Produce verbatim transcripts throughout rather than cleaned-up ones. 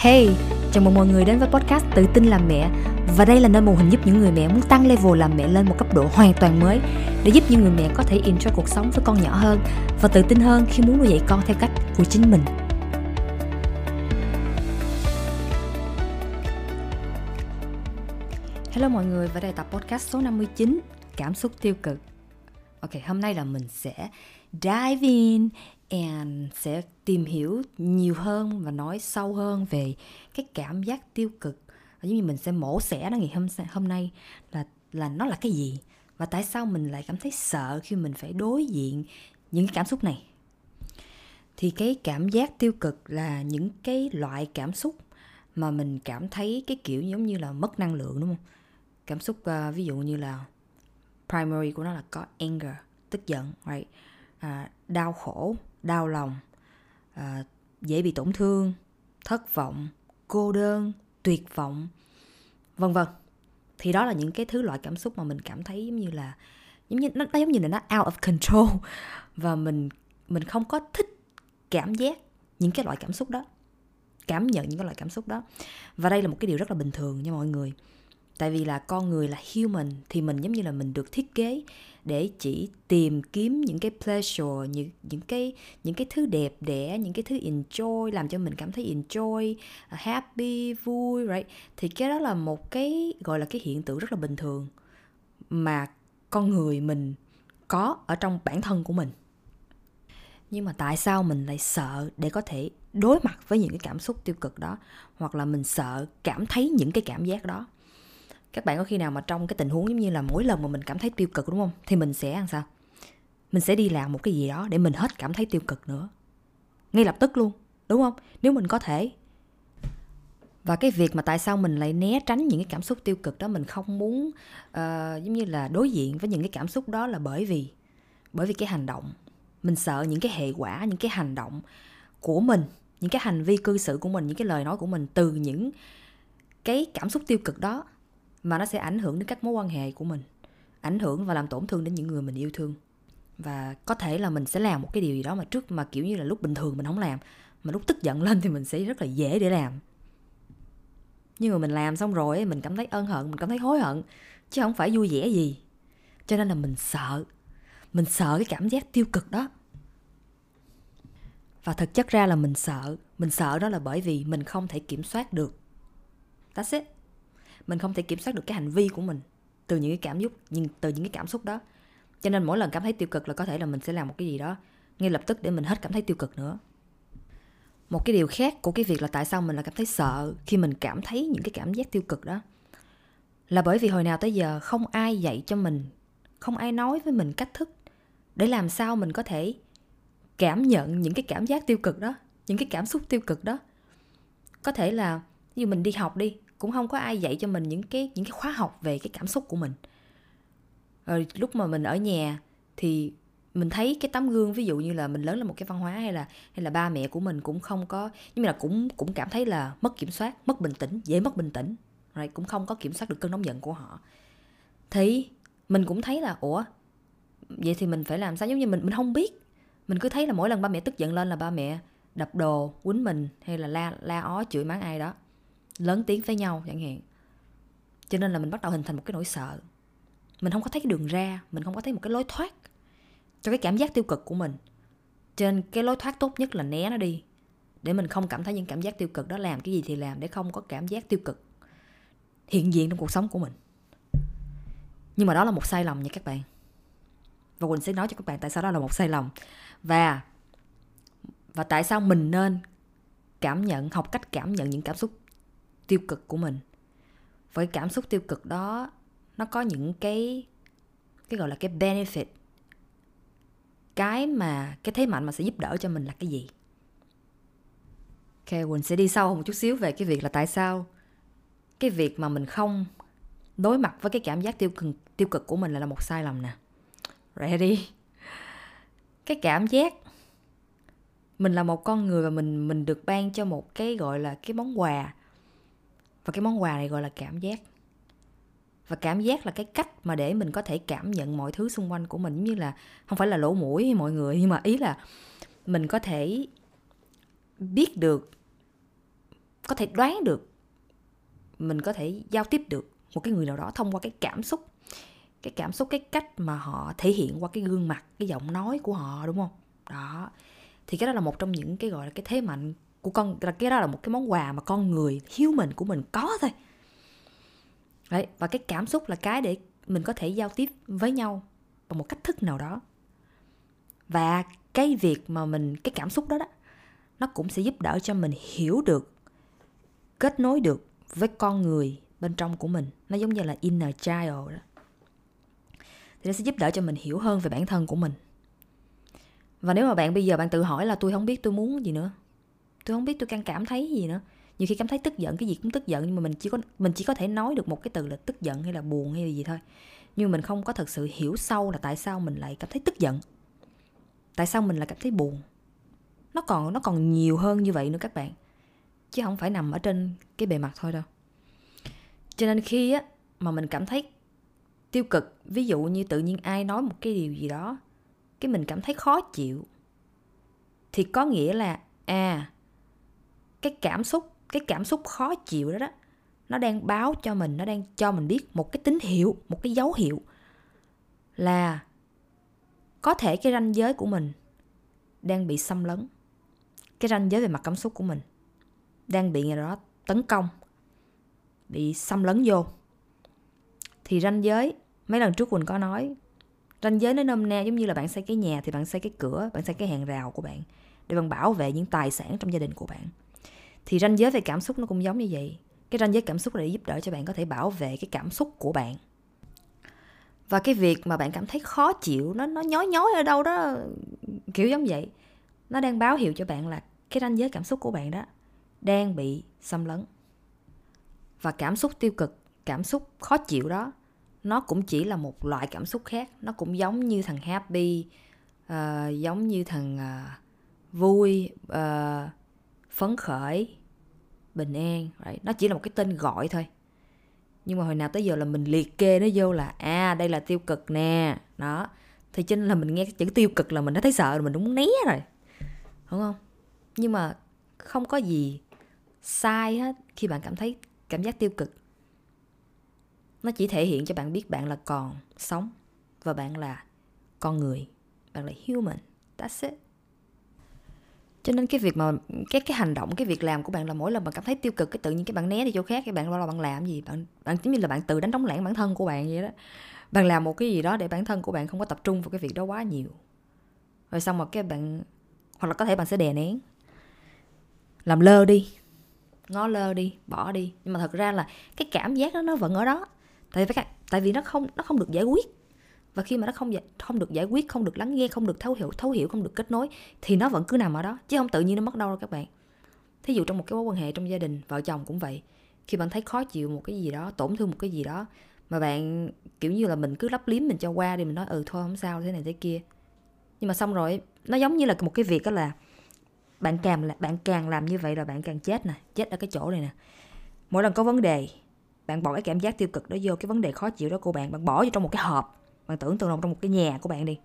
Hey, chào mừng mọi người đến với podcast Tự Tin Làm Mẹ. Và đây là nơi mô hình giúp những người mẹ muốn tăng level làm mẹ lên một cấp độ hoàn toàn mới, để giúp những người mẹ có thể enjoy cuộc sống với con nhỏ hơn và tự tin hơn khi muốn nuôi dạy con theo cách của chính mình. Hello mọi người, và đây là tập podcast số năm mươi chín, Cảm Xúc Tiêu Cực. Ok, hôm nay là mình sẽ dive in and sẽ tìm hiểu nhiều hơn và nói sâu hơn về cái cảm giác tiêu cực. Giống như mình sẽ mổ xẻ nó ngày hôm hôm nay là là nó là cái gì và tại sao mình lại cảm thấy sợ khi mình phải đối diện những cái cảm xúc này. Thì cái cảm giác tiêu cực là những cái loại cảm xúc mà mình cảm thấy cái kiểu giống như là mất năng lượng, đúng không? Cảm xúc uh, ví dụ như là primary của nó là có anger, tức giận, right? À, đau khổ, đau lòng, à, dễ bị tổn thương, thất vọng, cô đơn, tuyệt vọng, vân vân. Thì đó là những cái thứ loại cảm xúc mà mình cảm thấy giống như là giống như nó, nó giống như là nó out of control, và mình mình không có thích cảm giác những cái loại cảm xúc đó, cảm nhận những cái loại cảm xúc đó. Và đây là một cái điều rất là bình thường nha mọi người. Tại vì là con người là human, thì mình giống như là mình được thiết kế để chỉ tìm kiếm những cái pleasure, những, những, cái, những cái thứ đẹp đẽ, những cái thứ enjoy, làm cho mình cảm thấy enjoy, happy, vui, right? Thì cái đó là một cái gọi là cái hiện tượng rất là bình thường mà con người mình có ở trong bản thân của mình. Nhưng mà tại sao mình lại sợ để có thể đối mặt với những cái cảm xúc tiêu cực đó, hoặc là mình sợ cảm thấy những cái cảm giác đó? Các bạn có khi nào mà trong cái tình huống giống như là mỗi lần mà mình cảm thấy tiêu cực, đúng không? Thì mình sẽ làm sao? Mình sẽ đi làm một cái gì đó để mình hết cảm thấy tiêu cực nữa, ngay lập tức luôn, đúng không? Nếu mình có thể. Và cái việc mà tại sao mình lại né tránh những cái cảm xúc tiêu cực đó, mình không muốn uh, giống như là đối diện với những cái cảm xúc đó là bởi vì Bởi vì cái hành động. Mình sợ những cái hệ quả, những cái hành động của mình, những cái hành vi cư xử của mình, những cái lời nói của mình từ những cái cảm xúc tiêu cực đó, mà nó sẽ ảnh hưởng đến các mối quan hệ của mình, ảnh hưởng và làm tổn thương đến những người mình yêu thương. Và có thể là mình sẽ làm một cái điều gì đó mà trước mà kiểu như là lúc bình thường mình không làm, mà lúc tức giận lên thì mình sẽ rất là dễ để làm. Nhưng mà mình làm xong rồi ấy, mình cảm thấy ân hận, mình cảm thấy hối hận, chứ không phải vui vẻ gì. Cho nên là mình sợ, mình sợ cái cảm giác tiêu cực đó. Và thực chất ra là mình sợ, mình sợ đó là bởi vì mình không thể kiểm soát được. That's it. Mình không thể kiểm soát được cái hành vi của mình từ những cái cảm xúc, từ những cái cảm xúc đó. Cho nên mỗi lần cảm thấy tiêu cực là có thể là mình sẽ làm một cái gì đó ngay lập tức để mình hết cảm thấy tiêu cực nữa. Một cái điều khác của cái việc là tại sao mình lại cảm thấy sợ khi mình cảm thấy những cái cảm giác tiêu cực đó, là bởi vì hồi nào tới giờ không ai dạy cho mình, không ai nói với mình cách thức để làm sao mình có thể cảm nhận những cái cảm giác tiêu cực đó, những cái cảm xúc tiêu cực đó. Có thể là như mình đi học đi, cũng không có ai dạy cho mình những cái những cái khóa học về cái cảm xúc của mình. Rồi lúc mà mình ở nhà thì mình thấy cái tấm gương, ví dụ như là mình lớn lên một cái văn hóa, hay là hay là ba mẹ của mình cũng không có, nhưng mà cũng cũng cảm thấy là mất kiểm soát, mất bình tĩnh, dễ mất bình tĩnh, rồi cũng không có kiểm soát được cơn nóng giận của họ. Thì mình cũng thấy là ủa, vậy thì mình phải làm sao? Giống như mình mình không biết. Mình cứ thấy là mỗi lần ba mẹ tức giận lên là ba mẹ đập đồ, quýnh mình, hay là la la ó, chửi mắng ai đó, lớn tiếng với nhau chẳng hạn. Cho nên là mình bắt đầu hình thành một cái nỗi sợ. Mình không có thấy cái đường ra, mình không có thấy một cái lối thoát cho cái cảm giác tiêu cực của mình. Cho nên cái lối thoát tốt nhất là né nó đi, để mình không cảm thấy những cảm giác tiêu cực đó, làm cái gì thì làm để không có cảm giác tiêu cực hiện diện trong cuộc sống của mình. Nhưng mà đó là một sai lầm nha các bạn. Và Quỳnh sẽ nói cho các bạn tại sao đó là một sai lầm, Và Và tại sao mình nên cảm nhận, học cách cảm nhận những cảm xúc tiêu cực của mình. Với cảm xúc tiêu cực đó, nó có những cái cái gọi là cái benefit, cái mà cái thế mạnh mà sẽ giúp đỡ cho mình là cái gì. Ok, Quỳnh sẽ đi sâu một chút xíu về cái việc là tại sao cái việc mà mình không đối mặt với cái cảm giác tiêu cực tiêu cực của mình là, là một sai lầm nè. Ready? Cái cảm giác, mình là một con người và mình mình được ban cho một cái gọi là cái món quà. Và cái món quà này gọi là cảm giác. Và cảm giác là cái cách mà để mình có thể cảm nhận mọi thứ xung quanh của mình, như là không phải là lỗ mũi hay mọi người, nhưng mà ý là mình có thể biết được có thể đoán được, mình có thể giao tiếp được một cái người nào đó thông qua cái cảm xúc. Cái cảm xúc, cái cách mà họ thể hiện qua cái gương mặt, cái giọng nói của họ, đúng không? Đó. Thì cái đó là một trong những cái gọi là cái thế mạnh của con, là cái đó là một cái món quà mà con người hiếu mình của mình có thôi. Đấy, và cái cảm xúc là cái để mình có thể giao tiếp với nhau bằng một cách thức nào đó. Và cái việc mà mình, cái cảm xúc đó đó, nó cũng sẽ giúp đỡ cho mình hiểu được, kết nối được với con người bên trong của mình. Nó giống như là inner child đó. Thì nó sẽ giúp đỡ cho mình hiểu hơn về bản thân của mình. Và nếu mà bạn bây giờ bạn tự hỏi là tôi không biết tôi muốn gì nữa, tôi không biết tôi đang cảm thấy gì nữa. Nhiều khi cảm thấy tức giận, cái gì cũng tức giận, nhưng mà mình chỉ có, mình chỉ có thể nói được một cái từ là tức giận hay là buồn hay là gì thôi. Nhưng mình không có thật sự hiểu sâu là tại sao mình lại cảm thấy tức giận, tại sao mình lại cảm thấy buồn. Nó còn, nó còn nhiều hơn như vậy nữa các bạn, chứ không phải nằm ở trên cái bề mặt thôi đâu. Cho nên khi á, mà mình cảm thấy tiêu cực, ví dụ như tự nhiên ai nói một cái điều gì đó, cái mình cảm thấy khó chịu, thì có nghĩa là à, cái cảm xúc, cái cảm xúc khó chịu đó đó, nó đang báo cho mình, nó đang cho mình biết một cái tín hiệu, một cái dấu hiệu là có thể cái ranh giới của mình đang bị xâm lấn, cái ranh giới về mặt cảm xúc của mình đang bị người đó tấn công, bị xâm lấn vô. Thì ranh giới, mấy lần trước Quỳnh có nói, ranh giới nó nôm na giống như là bạn xây cái nhà thì bạn xây cái cửa, bạn xây cái hàng rào của bạn để bạn bảo vệ những tài sản trong gia đình của bạn. Thì ranh giới về cảm xúc nó cũng giống như vậy. Cái ranh giới cảm xúc là để giúp đỡ cho bạn có thể bảo vệ cái cảm xúc của bạn. Và cái việc mà bạn cảm thấy khó chịu, nó, nó nhói nhói ở đâu đó, kiểu giống vậy, nó đang báo hiệu cho bạn là cái ranh giới cảm xúc của bạn đó đang bị xâm lấn. Và cảm xúc tiêu cực, cảm xúc khó chịu đó, nó cũng chỉ là một loại cảm xúc khác. Nó cũng giống như thằng happy, uh, giống như thằng uh, vui, uh, phấn khởi, bình an. Đấy. Nó chỉ là một cái tên gọi thôi. Nhưng mà hồi nào tới giờ là mình liệt kê nó vô là à, đây là tiêu cực nè. Đó. Thì cho nên là mình nghe cái chữ tiêu cực là mình đã thấy sợ rồi, mình cũng né rồi, đúng không? Nhưng mà không có gì sai hết khi bạn cảm thấy cảm giác tiêu cực. Nó chỉ thể hiện cho bạn biết bạn là còn sống và bạn là con người, bạn là human, that's it. Cho nên cái việc mà cái cái hành động, cái việc làm của bạn là mỗi lần bạn cảm thấy tiêu cực, cái tự nhiên cái bạn né đi chỗ khác, cái bạn lo là bạn làm gì, bạn bạn giống như là bạn tự đánh trống lảng bản thân của bạn vậy đó. Bạn làm một cái gì đó để bản thân của bạn không có tập trung vào cái việc đó quá nhiều. Rồi xong rồi cái bạn, hoặc là có thể bạn sẽ đè nén, làm lơ đi, ngó lơ đi, bỏ đi. Nhưng mà thật ra là cái cảm giác đó nó vẫn ở đó. Tại vì, tại vì nó không nó không được giải quyết. Và khi mà nó không không được giải quyết, không được lắng nghe, không được thấu hiểu, thấu hiểu không được kết nối thì nó vẫn cứ nằm ở đó, chứ không tự nhiên nó mất đâu đâu các bạn. Thí dụ trong một cái mối quan hệ trong gia đình, vợ chồng cũng vậy. Khi bạn thấy khó chịu một cái gì đó, tổn thương một cái gì đó mà bạn kiểu như là mình cứ lấp liếm, mình cho qua đi, mình nói ừ thôi không sao, thế này thế kia. Nhưng mà xong rồi nó giống như là một cái việc đó là bạn càng bạn càng làm như vậy rồi bạn càng chết nè, chết ở cái chỗ này nè. Mỗi lần có vấn đề, bạn bỏ cái cảm giác tiêu cực đó vô, cái vấn đề khó chịu đó của bạn, bạn bỏ vô trong một cái hộp. Bạn tưởng tượng trong một cái nhà của bạn đi.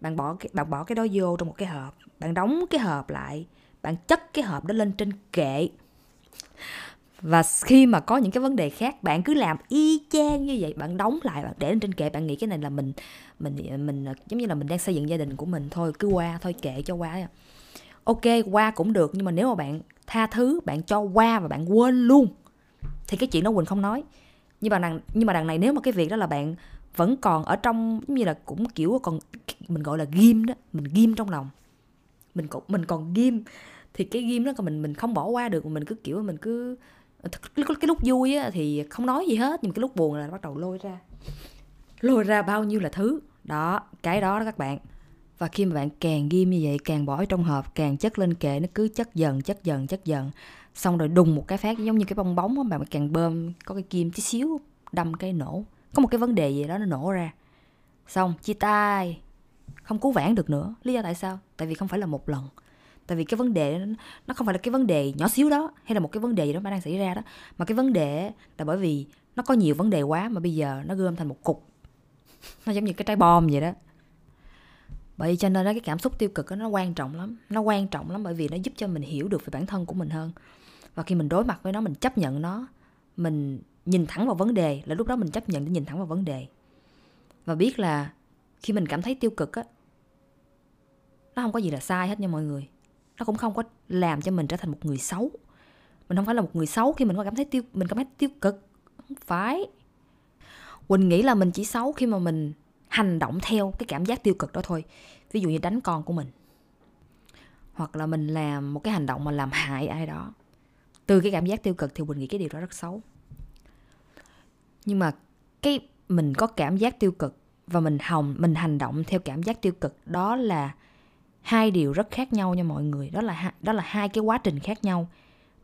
Bạn bỏ cái bạn bỏ cái đó vô trong một cái hộp, bạn đóng cái hộp lại, bạn chất cái hộp đó lên trên kệ. Và khi mà có những cái vấn đề khác, bạn cứ làm y chang như vậy, bạn đóng lại, bạn để lên trên kệ, bạn nghĩ cái này là mình mình mình giống như là mình đang xây dựng gia đình của mình thôi, cứ qua thôi, kệ cho qua. Ok, qua cũng được, nhưng mà nếu mà bạn tha thứ, bạn cho qua và bạn quên luôn thì cái chuyện đó Quỳnh không nói. Nhưng mà đằng, nhưng mà đằng này nếu mà cái việc đó là bạn vẫn còn ở trong, giống như là cũng kiểu còn mình gọi là ghim đó, mình ghim trong lòng. Mình cũng mình còn ghim thì cái ghim đó mình mình không bỏ qua được, mình cứ kiểu mình cứ cái, cái lúc vui á thì không nói gì hết, nhưng cái lúc buồn là bắt đầu lôi ra. Lôi ra bao nhiêu là thứ. Đó, cái đó đó các bạn. Và khi mà bạn càng ghim như vậy, càng bỏ trong hộp, càng chất lên kệ, nó cứ chất dần, chất dần, chất dần. Xong rồi đùng một cái phát, giống như cái bong bóng á, bạn càng bơm, có cái kim tí xíu, đâm cái nổ. Có một cái vấn đề gì đó nó nổ ra. Xong, chia tay. Không cứu vãn được nữa. Lý do tại sao? Tại vì không phải là một lần. Tại vì cái vấn đề nó, nó không phải là cái vấn đề nhỏ xíu đó, hay là một cái vấn đề gì đó mà đang xảy ra đó. Mà cái vấn đề là bởi vì nó có nhiều vấn đề quá mà bây giờ nó gom thành một cục. Nó giống như cái trái bom vậy đó. Bởi cho nên đó, cái cảm xúc tiêu cực đó, nó quan trọng lắm. Nó quan trọng lắm bởi vì nó giúp cho mình hiểu được về bản thân của mình hơn. Và khi mình đối mặt với nó, mình chấp nhận nó, mình nhìn thẳng vào vấn đề, là lúc đó mình chấp nhận để nhìn thẳng vào vấn đề. Và biết là khi mình cảm thấy tiêu cực á, nó không có gì là sai hết nha mọi người. Nó cũng không có làm cho mình trở thành một người xấu. Mình không phải là một người xấu khi mình có cảm thấy tiêu, mình cảm thấy tiêu cực. Không phải. Huỳnh nghĩ là mình chỉ xấu khi mà mình hành động theo cái cảm giác tiêu cực đó thôi. Ví dụ như đánh con của mình, hoặc là mình làm một cái hành động mà làm hại ai đó từ cái cảm giác tiêu cực, thì Huỳnh nghĩ cái điều đó rất xấu. Nhưng mà cái mình có cảm giác tiêu cực và mình hồng, mình hành động theo cảm giác tiêu cực, đó là hai điều rất khác nhau nha mọi người. Đó là đó là hai cái quá trình khác nhau.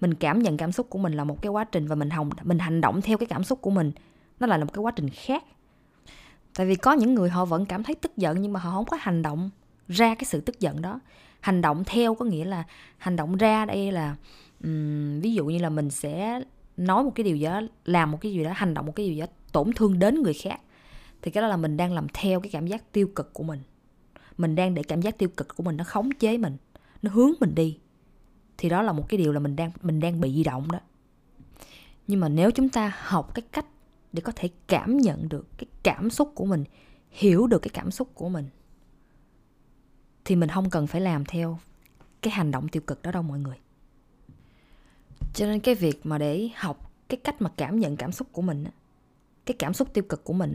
Mình cảm nhận cảm xúc của mình là một cái quá trình, và mình hồng, mình hành động theo cái cảm xúc của mình nó lại là một cái quá trình khác. Tại vì có những người họ vẫn cảm thấy tức giận nhưng mà họ không có hành động ra cái sự tức giận đó. Hành động theo có nghĩa là hành động ra đây là um, ví dụ như là mình sẽ nói một cái điều gì đó, làm một cái gì đó, hành động một cái gì đó tổn thương đến người khác. Thì cái đó là mình đang làm theo cái cảm giác tiêu cực của mình. Mình đang để cảm giác tiêu cực của mình nó khống chế mình, nó hướng mình đi. Thì đó là một cái điều là mình đang mình đang bị di động đó. Nhưng mà nếu chúng ta học cái cách để có thể cảm nhận được cái cảm xúc của mình, hiểu được cái cảm xúc của mình, thì mình không cần phải làm theo cái hành động tiêu cực đó đâu mọi người. Cho nên cái việc mà để học cái cách mà cảm nhận cảm xúc của mình, cái cảm xúc tiêu cực của mình,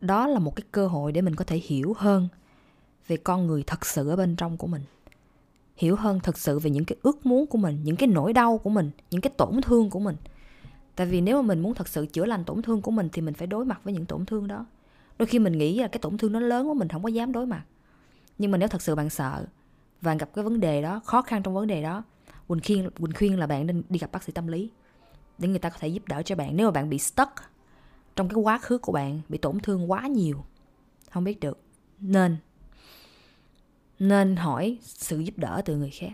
đó là một cái cơ hội để mình có thể hiểu hơn về con người thật sự ở bên trong của mình. Hiểu hơn thật sự về những cái ước muốn của mình, những cái nỗi đau của mình, những cái tổn thương của mình. Tại vì nếu mà mình muốn thật sự chữa lành tổn thương của mình thì mình phải đối mặt với những tổn thương đó. Đôi khi mình nghĩ là cái tổn thương nó lớn quá, mình không có dám đối mặt. Nhưng mà nếu thật sự bạn sợ và gặp cái vấn đề đó, khó khăn trong vấn đề đó, Huỳnh khuyên, Huỳnh khuyên là bạn nên đi gặp bác sĩ tâm lý để người ta có thể giúp đỡ cho bạn. Nếu mà bạn bị stuck trong cái quá khứ của bạn, bị tổn thương quá nhiều, không biết được, nên nên hỏi sự giúp đỡ từ người khác.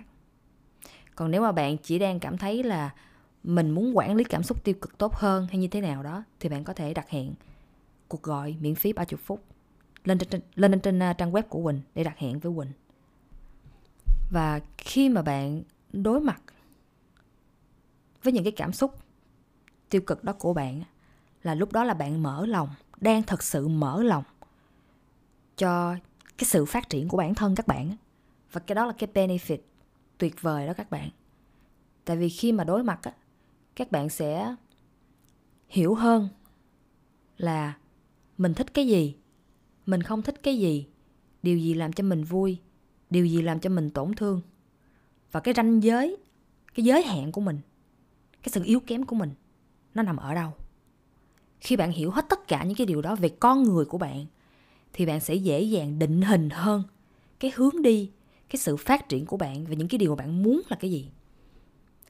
Còn nếu mà bạn chỉ đang cảm thấy là mình muốn quản lý cảm xúc tiêu cực tốt hơn hay như thế nào đó, thì bạn có thể đặt hẹn cuộc gọi miễn phí ba mươi phút lên trên, lên trên trang web của Huỳnh để đặt hẹn với Huỳnh. Và khi mà bạn đối mặt với những cái cảm xúc tiêu cực đó của bạn, là lúc đó là bạn mở lòng, đang thật sự mở lòng cho cái sự phát triển của bản thân các bạn. Và cái đó là cái benefit tuyệt vời đó các bạn. Tại vì khi mà đối mặt, các bạn sẽ hiểu hơn là mình thích cái gì, mình không thích cái gì, điều gì làm cho mình vui, điều gì làm cho mình tổn thương. Và cái ranh giới, cái giới hạn của mình, cái sự yếu kém của mình, nó nằm ở đâu. Khi bạn hiểu hết tất cả những cái điều đó về con người của bạn, thì bạn sẽ dễ dàng định hình hơn cái hướng đi, cái sự phát triển của bạn và những cái điều mà bạn muốn là cái gì.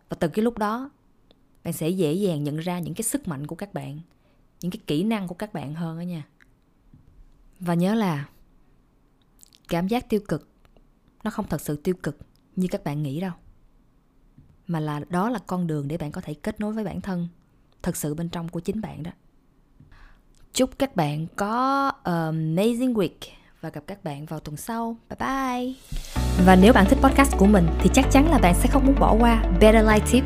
Và từ cái lúc đó, bạn sẽ dễ dàng nhận ra những cái sức mạnh của các bạn, những cái kỹ năng của các bạn hơn đó nha. Và nhớ là cảm giác tiêu cực nó không thật sự tiêu cực như các bạn nghĩ đâu. Mà là đó là con đường để bạn có thể kết nối với bản thân thật sự bên trong của chính bạn đó. Chúc các bạn có amazing week và gặp các bạn vào tuần sau. Bye bye. Và nếu bạn thích podcast của mình thì chắc chắn là bạn sẽ không muốn bỏ qua Better Life Tip,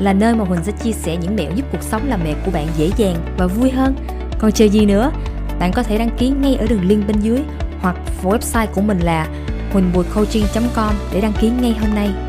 là nơi mà Huỳnh sẽ chia sẻ những mẹo giúp cuộc sống làm mẹ của bạn dễ dàng và vui hơn. Còn chờ gì nữa, bạn có thể đăng ký ngay ở đường link bên dưới hoặc vào website của mình là huỳnh bùi coaching chấm com để đăng ký ngay hôm nay.